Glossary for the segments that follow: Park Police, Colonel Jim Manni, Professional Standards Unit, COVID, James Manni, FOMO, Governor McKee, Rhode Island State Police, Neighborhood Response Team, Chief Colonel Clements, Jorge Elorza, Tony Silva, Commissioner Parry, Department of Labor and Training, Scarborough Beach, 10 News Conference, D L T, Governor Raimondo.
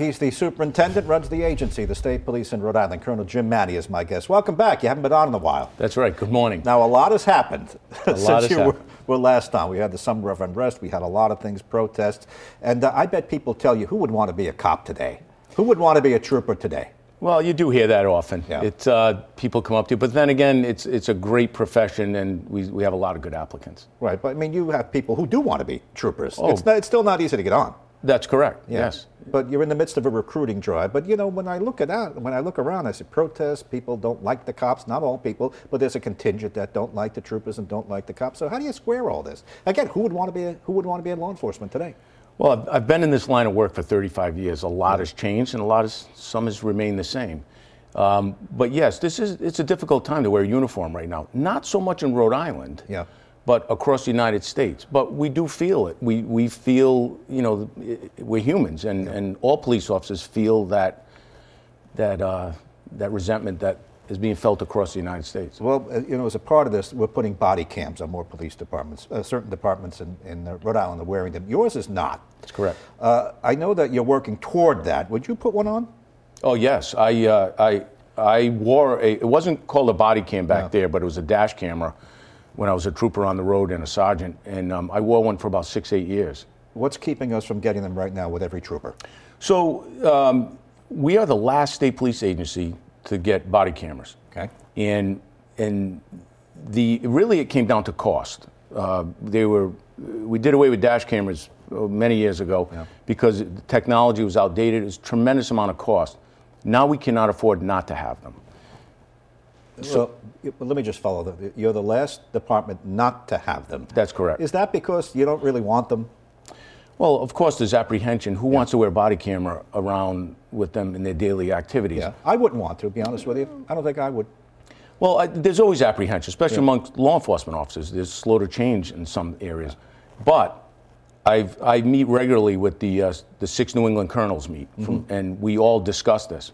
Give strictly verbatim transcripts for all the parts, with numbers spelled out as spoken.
He's the superintendent, runs the agency, the state police in Rhode Island. Colonel Jim Manni is my guest. Welcome back. You haven't been on in a while. That's right. Good morning. Now, a lot has happened a since lot has you happened. Were, were last on. We had the summer of unrest. We had a lot of things, protests. And uh, I bet people tell you, who would want to be a cop today? Who would want to be a trooper today? Well, you do hear that often. Yeah. It's, uh, people come up to you. But then again, it's it's a great profession, and we we have a lot of good applicants. Right. But, I mean, you have people who do want to be troopers. Oh. It's, not, it's still not easy to get on. That's correct. Yeah. Yes, but you're in the midst of a recruiting drive. But you know, when I look at that, when I look around, I see protests. People don't like the cops. Not all people, but there's a contingent that don't like the troopers and don't like the cops. So how do you square all this? Again, who would want to be a, who would want to be in law enforcement today? Well, I've, I've been in this line of work for thirty-five years. A lot has changed, and a lot has some has remained the same. Um, but yes, this is it's a difficult time to wear a uniform right now. Not so much in Rhode Island. Yeah. But across the United States. But we do feel it. We we feel, you know, we're humans, and, yeah. and all police officers feel that that uh, that resentment that is being felt across the United States. Well, you know, as a part of this, we're putting body cams on more police departments. Uh, certain departments in, in Rhode Island are wearing them. Yours is not. That's correct. Uh, I know that you're working toward that. Would you put one on? Oh, yes. I uh, I I wore a, it wasn't called a body cam back no. there, but it was a dash camera when I was a trooper on the road and a sergeant, and um, I wore one for about six, eight years. What's keeping us from getting them right now with every trooper? So um, we are the last state police agency to get body cameras. Okay. And and the really it came down to cost. Uh, they were we did away with dash cameras many years ago yeah. because the technology was outdated. It was a tremendous amount of cost. Now we cannot afford not to have them. So let me just follow that. You're the last department not to have them. That's correct. Is that because you don't really want them? Well, of course, there's apprehension. Who yeah. wants to wear a body camera around with them in their daily activities? Yeah. I wouldn't want to, be honest with you. I don't think I would. Well, I, there's always apprehension, especially yeah. amongst law enforcement officers. There's slow to change in some areas. Yeah. But I've, I meet regularly with the uh, the six New England colonels meet, mm-hmm. from, and we all discuss this.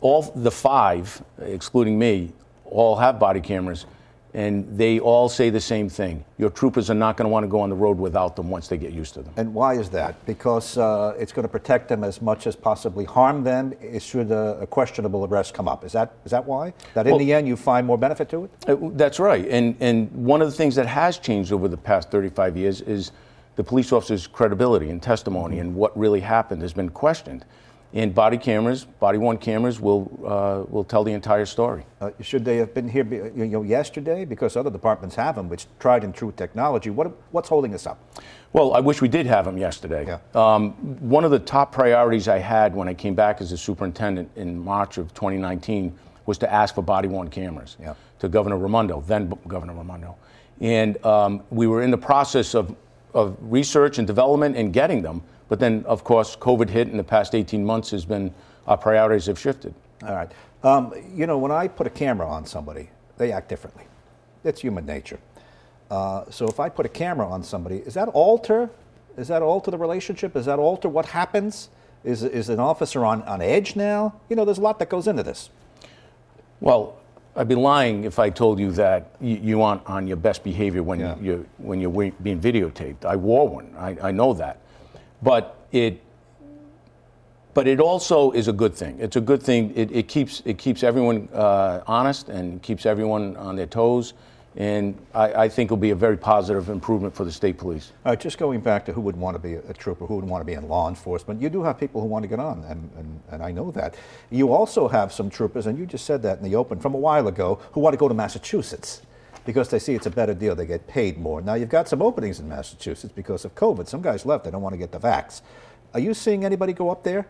All the five, excluding me, all have body cameras, and they all say the same thing. Your troopers are not going to want to go on the road without them once they get used to them. And why is that? Because uh, it's going to protect them as much as possibly harm them should a, a questionable arrest come up. Is that is that why? That in well, the end you find more benefit to it? it? That's right. And and one of the things that has changed over the past thirty-five years is the police officer's credibility and testimony and what really happened has been questioned. And body cameras, body-worn cameras, will uh, will tell the entire story. Uh, should they have been here, you know, yesterday? Because other departments have them, which tried and true technology. What what's holding us up? Well, I wish we did have them yesterday. Yeah. Um, one of the top priorities I had when I came back as a superintendent in March of twenty nineteen was to ask for body-worn cameras yeah. to Governor Raimondo, then Governor Raimondo, and um, we were in the process of of research and development and getting them. But then, of course, COVID hit, and the past eighteen months has been, our priorities have shifted. All right. Um, you know, when I put a camera on somebody, they act differently. It's human nature. Uh, so if I put a camera on somebody, is that alter? Is that alter the relationship? Is that alter what happens? Is is an officer on, on edge now? You know, there's a lot that goes into this. Well, I'd be lying if I told you that you, you aren't on your best behavior when, yeah. you're, when you're being videotaped. I wore one. I, I know that. But it, but it also is a good thing. It's a good thing. It, it keeps it keeps everyone uh, honest and keeps everyone on their toes. And I, I think it'll be a very positive improvement for the state police. All right, just going back to who would want to be a trooper, who would want to be in law enforcement, you do have people who want to get on, and, and, and I know that. You also have some troopers, and you just said that in the open from a while ago, who want to go to Massachusetts. Because they see it's a better deal, they get paid more. Now, you've got some openings in Massachusetts because of COVID. Some guys left, they don't want to get the vax. Are you seeing anybody go up there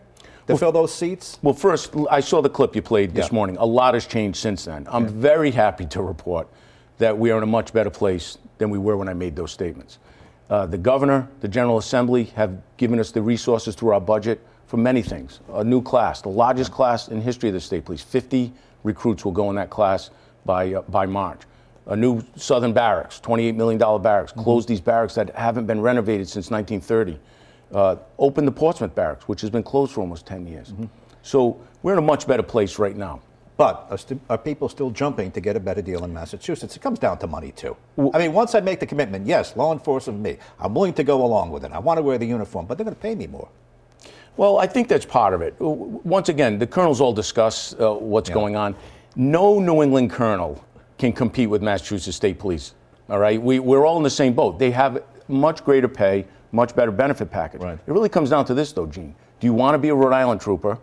to well, fill those seats? Well, first, I saw the clip you played this yeah. morning. A lot has changed since then. I'm yeah. very happy to report that we are in a much better place than we were when I made those statements. Uh, the governor, the General Assembly have given us the resources through our budget for many things. A new class, the largest class in history of the state police. fifty recruits will go in that class by uh, by March. A new southern barracks, twenty-eight million dollars barracks, mm-hmm. closed these barracks that haven't been renovated since nineteen thirty, uh, opened the Portsmouth barracks, which has been closed for almost ten years. Mm-hmm. So we're in a much better place right now. But are, st- are people still jumping to get a better deal in Massachusetts? It comes down to money, too. Well, I mean, once I make the commitment, yes, law enforcement me, I'm willing to go along with it. I want to wear the uniform, but they're going to pay me more. Well, I think that's part of it. Once again, the colonels all discuss uh, what's yeah. going on. No New England colonel can compete with Massachusetts State Police. All right, we, we're all in the same boat. They have much greater pay, much better benefit package. Right. It really comes down to this, though, Gene. Do you want to be a Rhode Island trooper,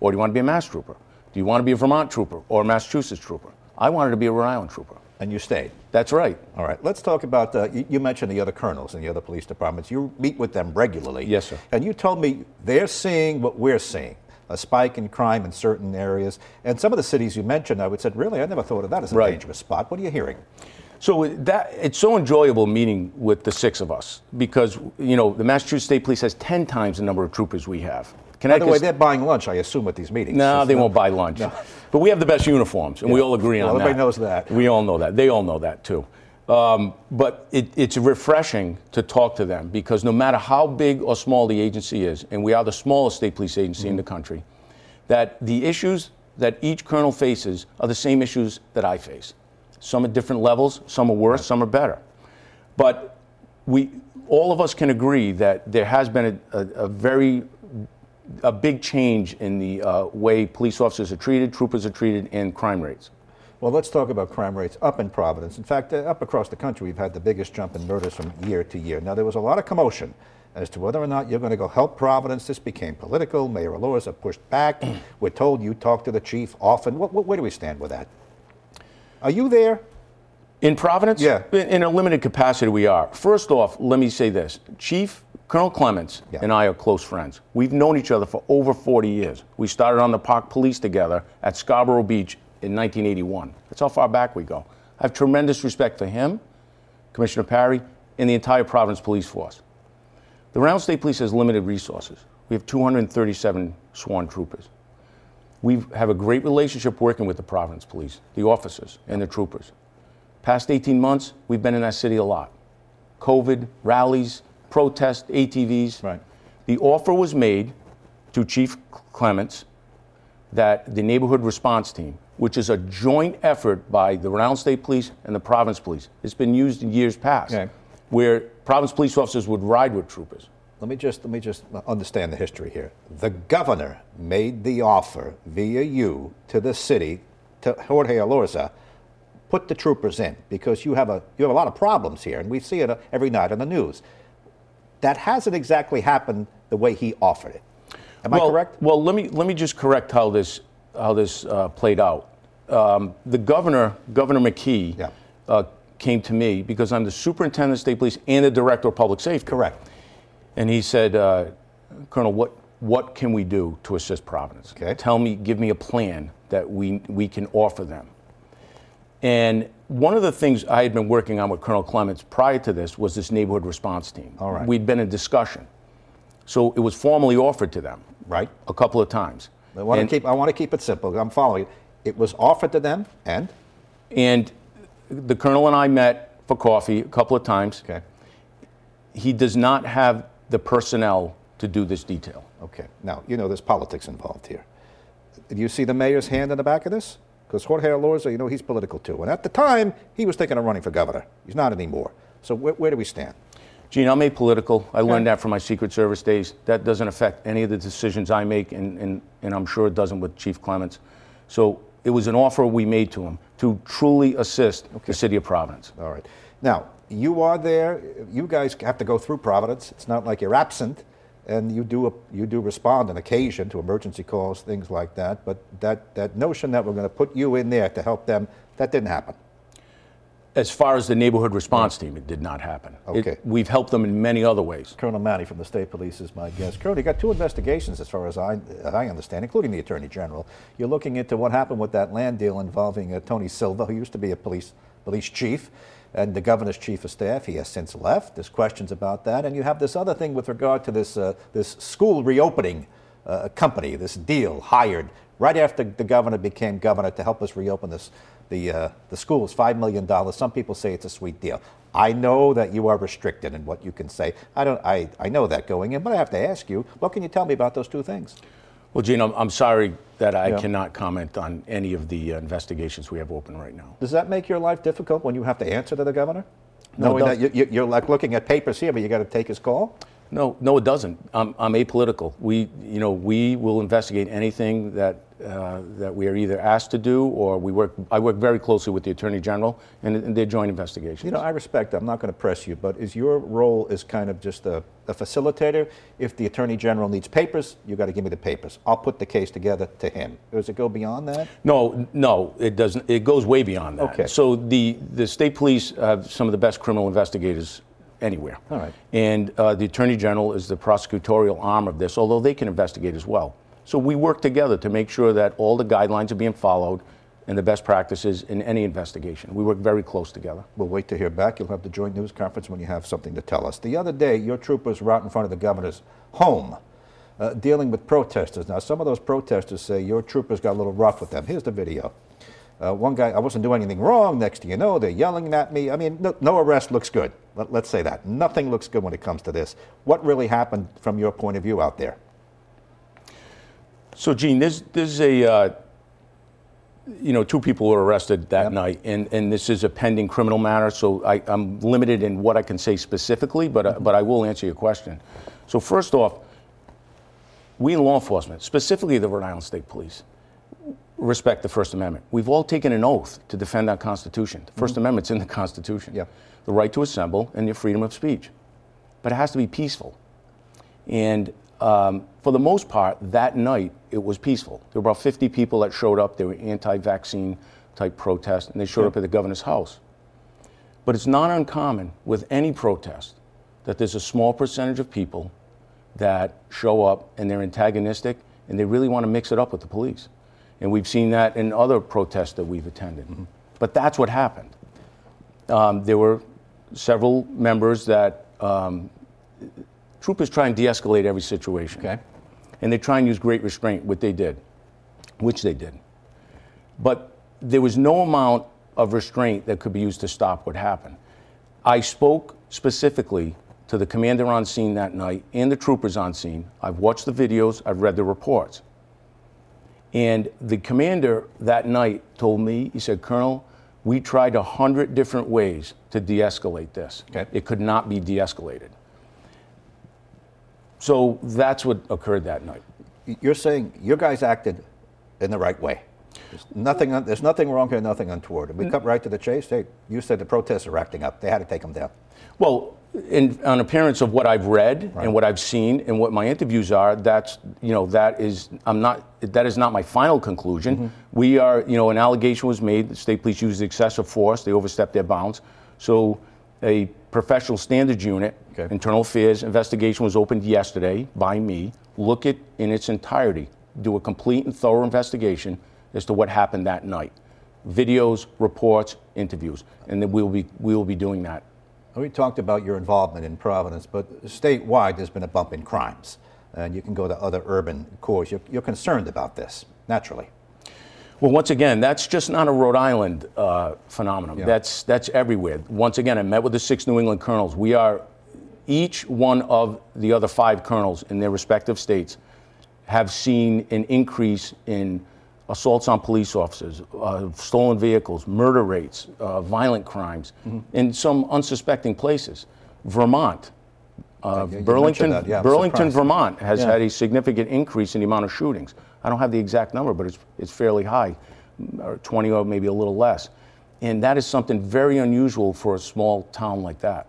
or do you want to be a Mass trooper? Do you want to be a Vermont trooper or a Massachusetts trooper? I wanted to be a Rhode Island trooper. And you stayed. That's right. All right. Let's talk about, uh, you, you mentioned the other colonels and the other police departments. You meet with them regularly. Yes, sir. And you told me they're seeing what we're seeing, a spike in crime in certain areas. And some of the cities you mentioned, I would say, really, I never thought of that as a right. dangerous spot. What are you hearing? So that it's so enjoyable meeting with the six of us because, you know, the Massachusetts State Police has ten times the number of troopers we have. By the way, they're buying lunch, I assume, at these meetings. No, they won't buy lunch. No. But we have the best uniforms, and yeah. we all agree well, on everybody that. Everybody knows that. We all know that. They all know that, too. Um, but it, it's refreshing to talk to them because no matter how big or small the agency is, and we are the smallest state police agency mm-hmm. in the country, that the issues that each colonel faces are the same issues that I face. Some at different levels, some are worse, right. some are better. But we, all of us can agree that there has been a, a, a very... a big change in the uh, way police officers are treated, troopers are treated, and crime rates. Well, let's talk about crime rates up in Providence. In fact, uh, up across the country, we've had the biggest jump in murders from year to year. Now, there was a lot of commotion as to whether or not you're going to go help Providence. This became political. Mayor Elorza pushed back. We're told you talk to the chief often. What, what, where do we stand with that? Are you there? In Providence? Yeah. In, in a limited capacity, we are. First off, let me say this. Chief Colonel Clements yeah. and I are close friends. We've known each other for over forty years. We started on the Park Police together at Scarborough Beach in nineteen eighty-one. That's how far back we go. I have tremendous respect for him, Commissioner Parry, and the entire Providence Police Force. The Rhode Island State Police has limited resources. We have two hundred thirty-seven sworn troopers. We have a great relationship working with the Providence Police, the officers, and the troopers. Past eighteen months, we've been in that city a lot. COVID, rallies, protest, A T Vs. Right. The offer was made to Chief Clements that the Neighborhood Response Team, which is a joint effort by the Rhode Island State Police and the Providence Police, it's been used in years past, okay. where Providence police officers would ride with troopers. Let me just let me just understand the history here. The governor made the offer via you to the city, to Jorge Elorza, put the troopers in because you have a you have a lot of problems here, and we see it every night on the news. That hasn't exactly happened the way he offered it. Am well, I correct? Well, let me let me just correct how this how this uh, played out. Um, the governor, Governor McKee, yeah. uh, came to me because I'm the superintendent of state police and the director of public safety. Correct. And he said, uh, Colonel, what what can we do to assist Providence? Okay. Tell me, give me a plan that we we can offer them. And one of the things I had been working on with Colonel Clements prior to this was this Neighborhood Response Team. All right. We'd been in discussion. So it was formally offered to them. Right. A couple of times. I want, and, to, keep, I want to keep it simple. I'm following you. It was offered to them and? And the Colonel and I met for coffee a couple of times. Okay. He does not have the personnel to do this detail. Okay. Now, you know there's politics involved here. Do you see the mayor's hand in the back of this? Because Jorge Elorza, you know, he's political too. And at the time, he was thinking of running for governor. He's not anymore. So where, where do we stand? Gene, I'm apolitical. I okay. learned that from my Secret Service days. That doesn't affect any of the decisions I make, and, and, and I'm sure it doesn't with Chief Clements. So it was an offer we made to him to truly assist okay. the city of Providence. All right. Now, you are there. You guys have to go through Providence. It's not like you're absent. And you do a, you do respond on occasion to emergency calls, things like that. But that, that notion that we're going to put you in there to help them, that didn't happen. As far as the Neighborhood Response Team, it did not happen. Okay. It, we've helped them in many other ways. Colonel Manni from the State Police is my guest. Colonel, you got two investigations, as far as I, as I understand, including the Attorney General. You're looking into what happened with that land deal involving uh, Tony Silva, who used to be a police police chief, and the governor's chief of staff. He has since left. There's questions about that. And you have this other thing with regard to this uh, this school reopening uh, company, this deal hired right after the governor became governor to help us reopen this the uh, the schools, five million dollars. Some people say it's a sweet deal. I know that you are restricted in what you can say. I don't. I, I know that going in, but I have to ask you, what can you tell me about those two things? Well, Gene, I'm, I'm sorry that I yeah. cannot comment on any of the uh, investigations we have open right now. Does that make your life difficult when you have to answer to the governor? No, knowing that you, you're like looking at papers here, but you got to take his call? No, no, it doesn't. I'm, I'm apolitical. We, you know, we will investigate anything that uh, that we are either asked to do, or we work. I work very closely with the Attorney General and, and their joint investigations. You know, I respect that. I'm not going to press you, but is your role is kind of just a, a facilitator? If the Attorney General needs papers, you got to give me the papers. I'll put the case together to him. Does it go beyond that? No, no, it doesn't. It goes way beyond that. Okay. So the the state police have some of the best criminal investigators anywhere. All right. And uh, the Attorney General is the prosecutorial arm of this, although they can investigate as well. So we work together to make sure that all the guidelines are being followed and the best practices in any investigation. We work very close together. We'll wait to hear back. You'll have the joint news conference when you have something to tell us. The other day, your troopers were out in front of the governor's home uh, dealing with protesters. Now, some of those protesters say your troopers got a little rough with them. Here's the video. Uh, one guy, I wasn't doing anything wrong. Next thing you know, they're yelling at me. I mean, no, no arrest looks good. Let, let's say that. Nothing looks good when it comes to this. What really happened from your point of view out there? So, Gene, this, this is a, uh, you know, two people were arrested that yep. night, and, and this is a pending criminal matter, so I, I'm limited in what I can say specifically, but, uh, but I will answer your question. So, first off, we in law enforcement, specifically the Rhode Island State Police, respect the First Amendment. We've all taken an oath to defend our Constitution. The First mm-hmm. Amendment's in the Constitution. Yeah. The right to assemble and your freedom of speech. But it has to be peaceful. And um, for the most part, that night, it was peaceful. There were about fifty people that showed up. They were anti-vaccine type protests, and they showed yeah. up at the governor's house. But it's not uncommon with any protest that there's a small percentage of people that show up and they're antagonistic and they really want to mix it up with the police. And we've seen that in other protests that we've attended. Mm-hmm. But that's what happened. Um, there were several members that, um, troopers try and de-escalate every situation. Okay. And they try and use great restraint, which they did, which they did. But there was no amount of restraint that could be used to stop what happened. I spoke specifically to the commander on scene that night and the troopers on scene. I've watched the videos, I've read the reports. And the commander that night told me, he said, Colonel, we tried a hundred different ways to de-escalate this. Okay. It could not be de-escalated. So that's what occurred that night. You're saying your guys acted in the right way. There's nothing, un- there's nothing wrong here, nothing untoward. We cut right to the chase. Hey, you said the protests are acting up. They had to take them down. Well, in, on appearance of what I've read right. and what I've seen and what my interviews are, that's, you know, that is, I'm not, that is not my final conclusion. Mm-hmm. We are, you know, an allegation was made. The state police used excessive force. They overstepped their bounds. So a professional standards unit, okay. internal affairs investigation was opened yesterday by me. Look at in its entirety. Do a complete and thorough investigation as to what happened that night. Videos, reports, interviews, and then we'll be we'll be doing that. We talked about your involvement in Providence, but statewide there's been a bump in crimes, and you can go to other urban cores. You're, you're concerned about this, naturally. Well, once again, that's just not a Rhode Island uh, phenomenon. Yeah. That's that's everywhere. Once again, I met with the six New England colonels. We are, each one of the other five colonels in their respective states have seen an increase in assaults on police officers, uh, stolen vehicles, murder rates, uh, violent crimes, mm-hmm. in some unsuspecting places. Vermont, uh, yeah, Burlington, yeah, Burlington, Vermont has yeah. had a significant increase in the amount of shootings. I don't have the exact number, but it's it's fairly high, or twenty or maybe a little less. And that is something very unusual for a small town like that.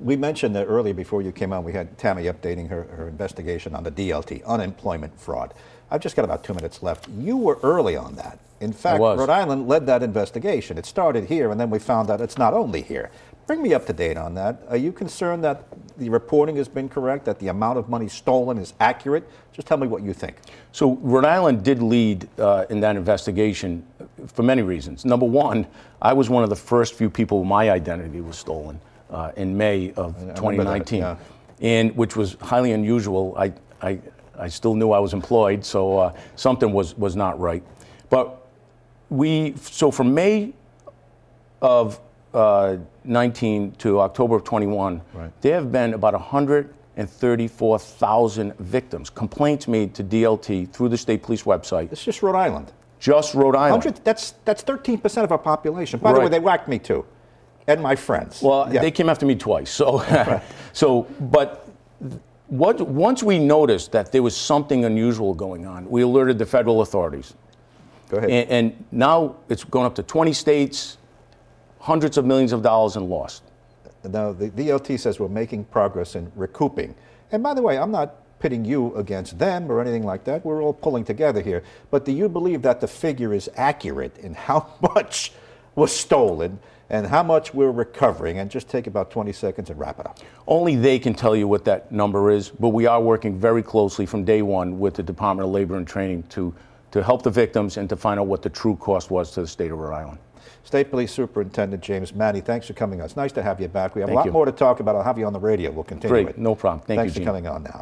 We mentioned that earlier before you came on, we had Tammy updating her, her investigation on the D L T, unemployment fraud. I've just got about two minutes left. You were early on that. In fact, Rhode Island led that investigation. It started here, and then we found out it's not only here. Bring me up to date on that. Are you concerned that the reporting has been correct, that the amount of money stolen is accurate? Just tell me what you think. So Rhode Island did lead uh, in that investigation for many reasons. Number one, I was one of the first few people where my identity was stolen uh, in May of twenty nineteen, that, yeah. and which was highly unusual. I. I I still knew I was employed, so uh, something was, was not right. But we, so from May of uh, nineteen to October of twenty-one, right. there have been about one hundred thirty-four thousand victims, complaints made to D L T through the state police website. It's just Rhode Island. Just Rhode Island. That's, that's thirteen percent of our population. By right. the way, they whacked me too, and my friends. Well, yeah. they came after me twice, so, right. so but What, once we noticed that there was something unusual going on, we alerted the federal authorities. Go ahead. And, and now it's gone up to twenty states, hundreds of millions of dollars in loss. Now, the D L T says we're making progress in recouping. And by the way, I'm not pitting you against them or anything like that. We're all pulling together here. But do you believe that the figure is accurate in how much was stolen and how much we're recovering? And just take about twenty seconds and wrap it up. Only they can tell you what that number is, but we are working very closely from day one with the Department of Labor and Training to, to help the victims and to find out what the true cost was to the state of Rhode Island. State Police Superintendent James Manni, thanks for coming on. It's nice to have you back. We have Thank a lot you. more to talk about. I'll have you on the radio. We'll continue Great. it. No problem. Thank thanks you, for Gene. coming on now.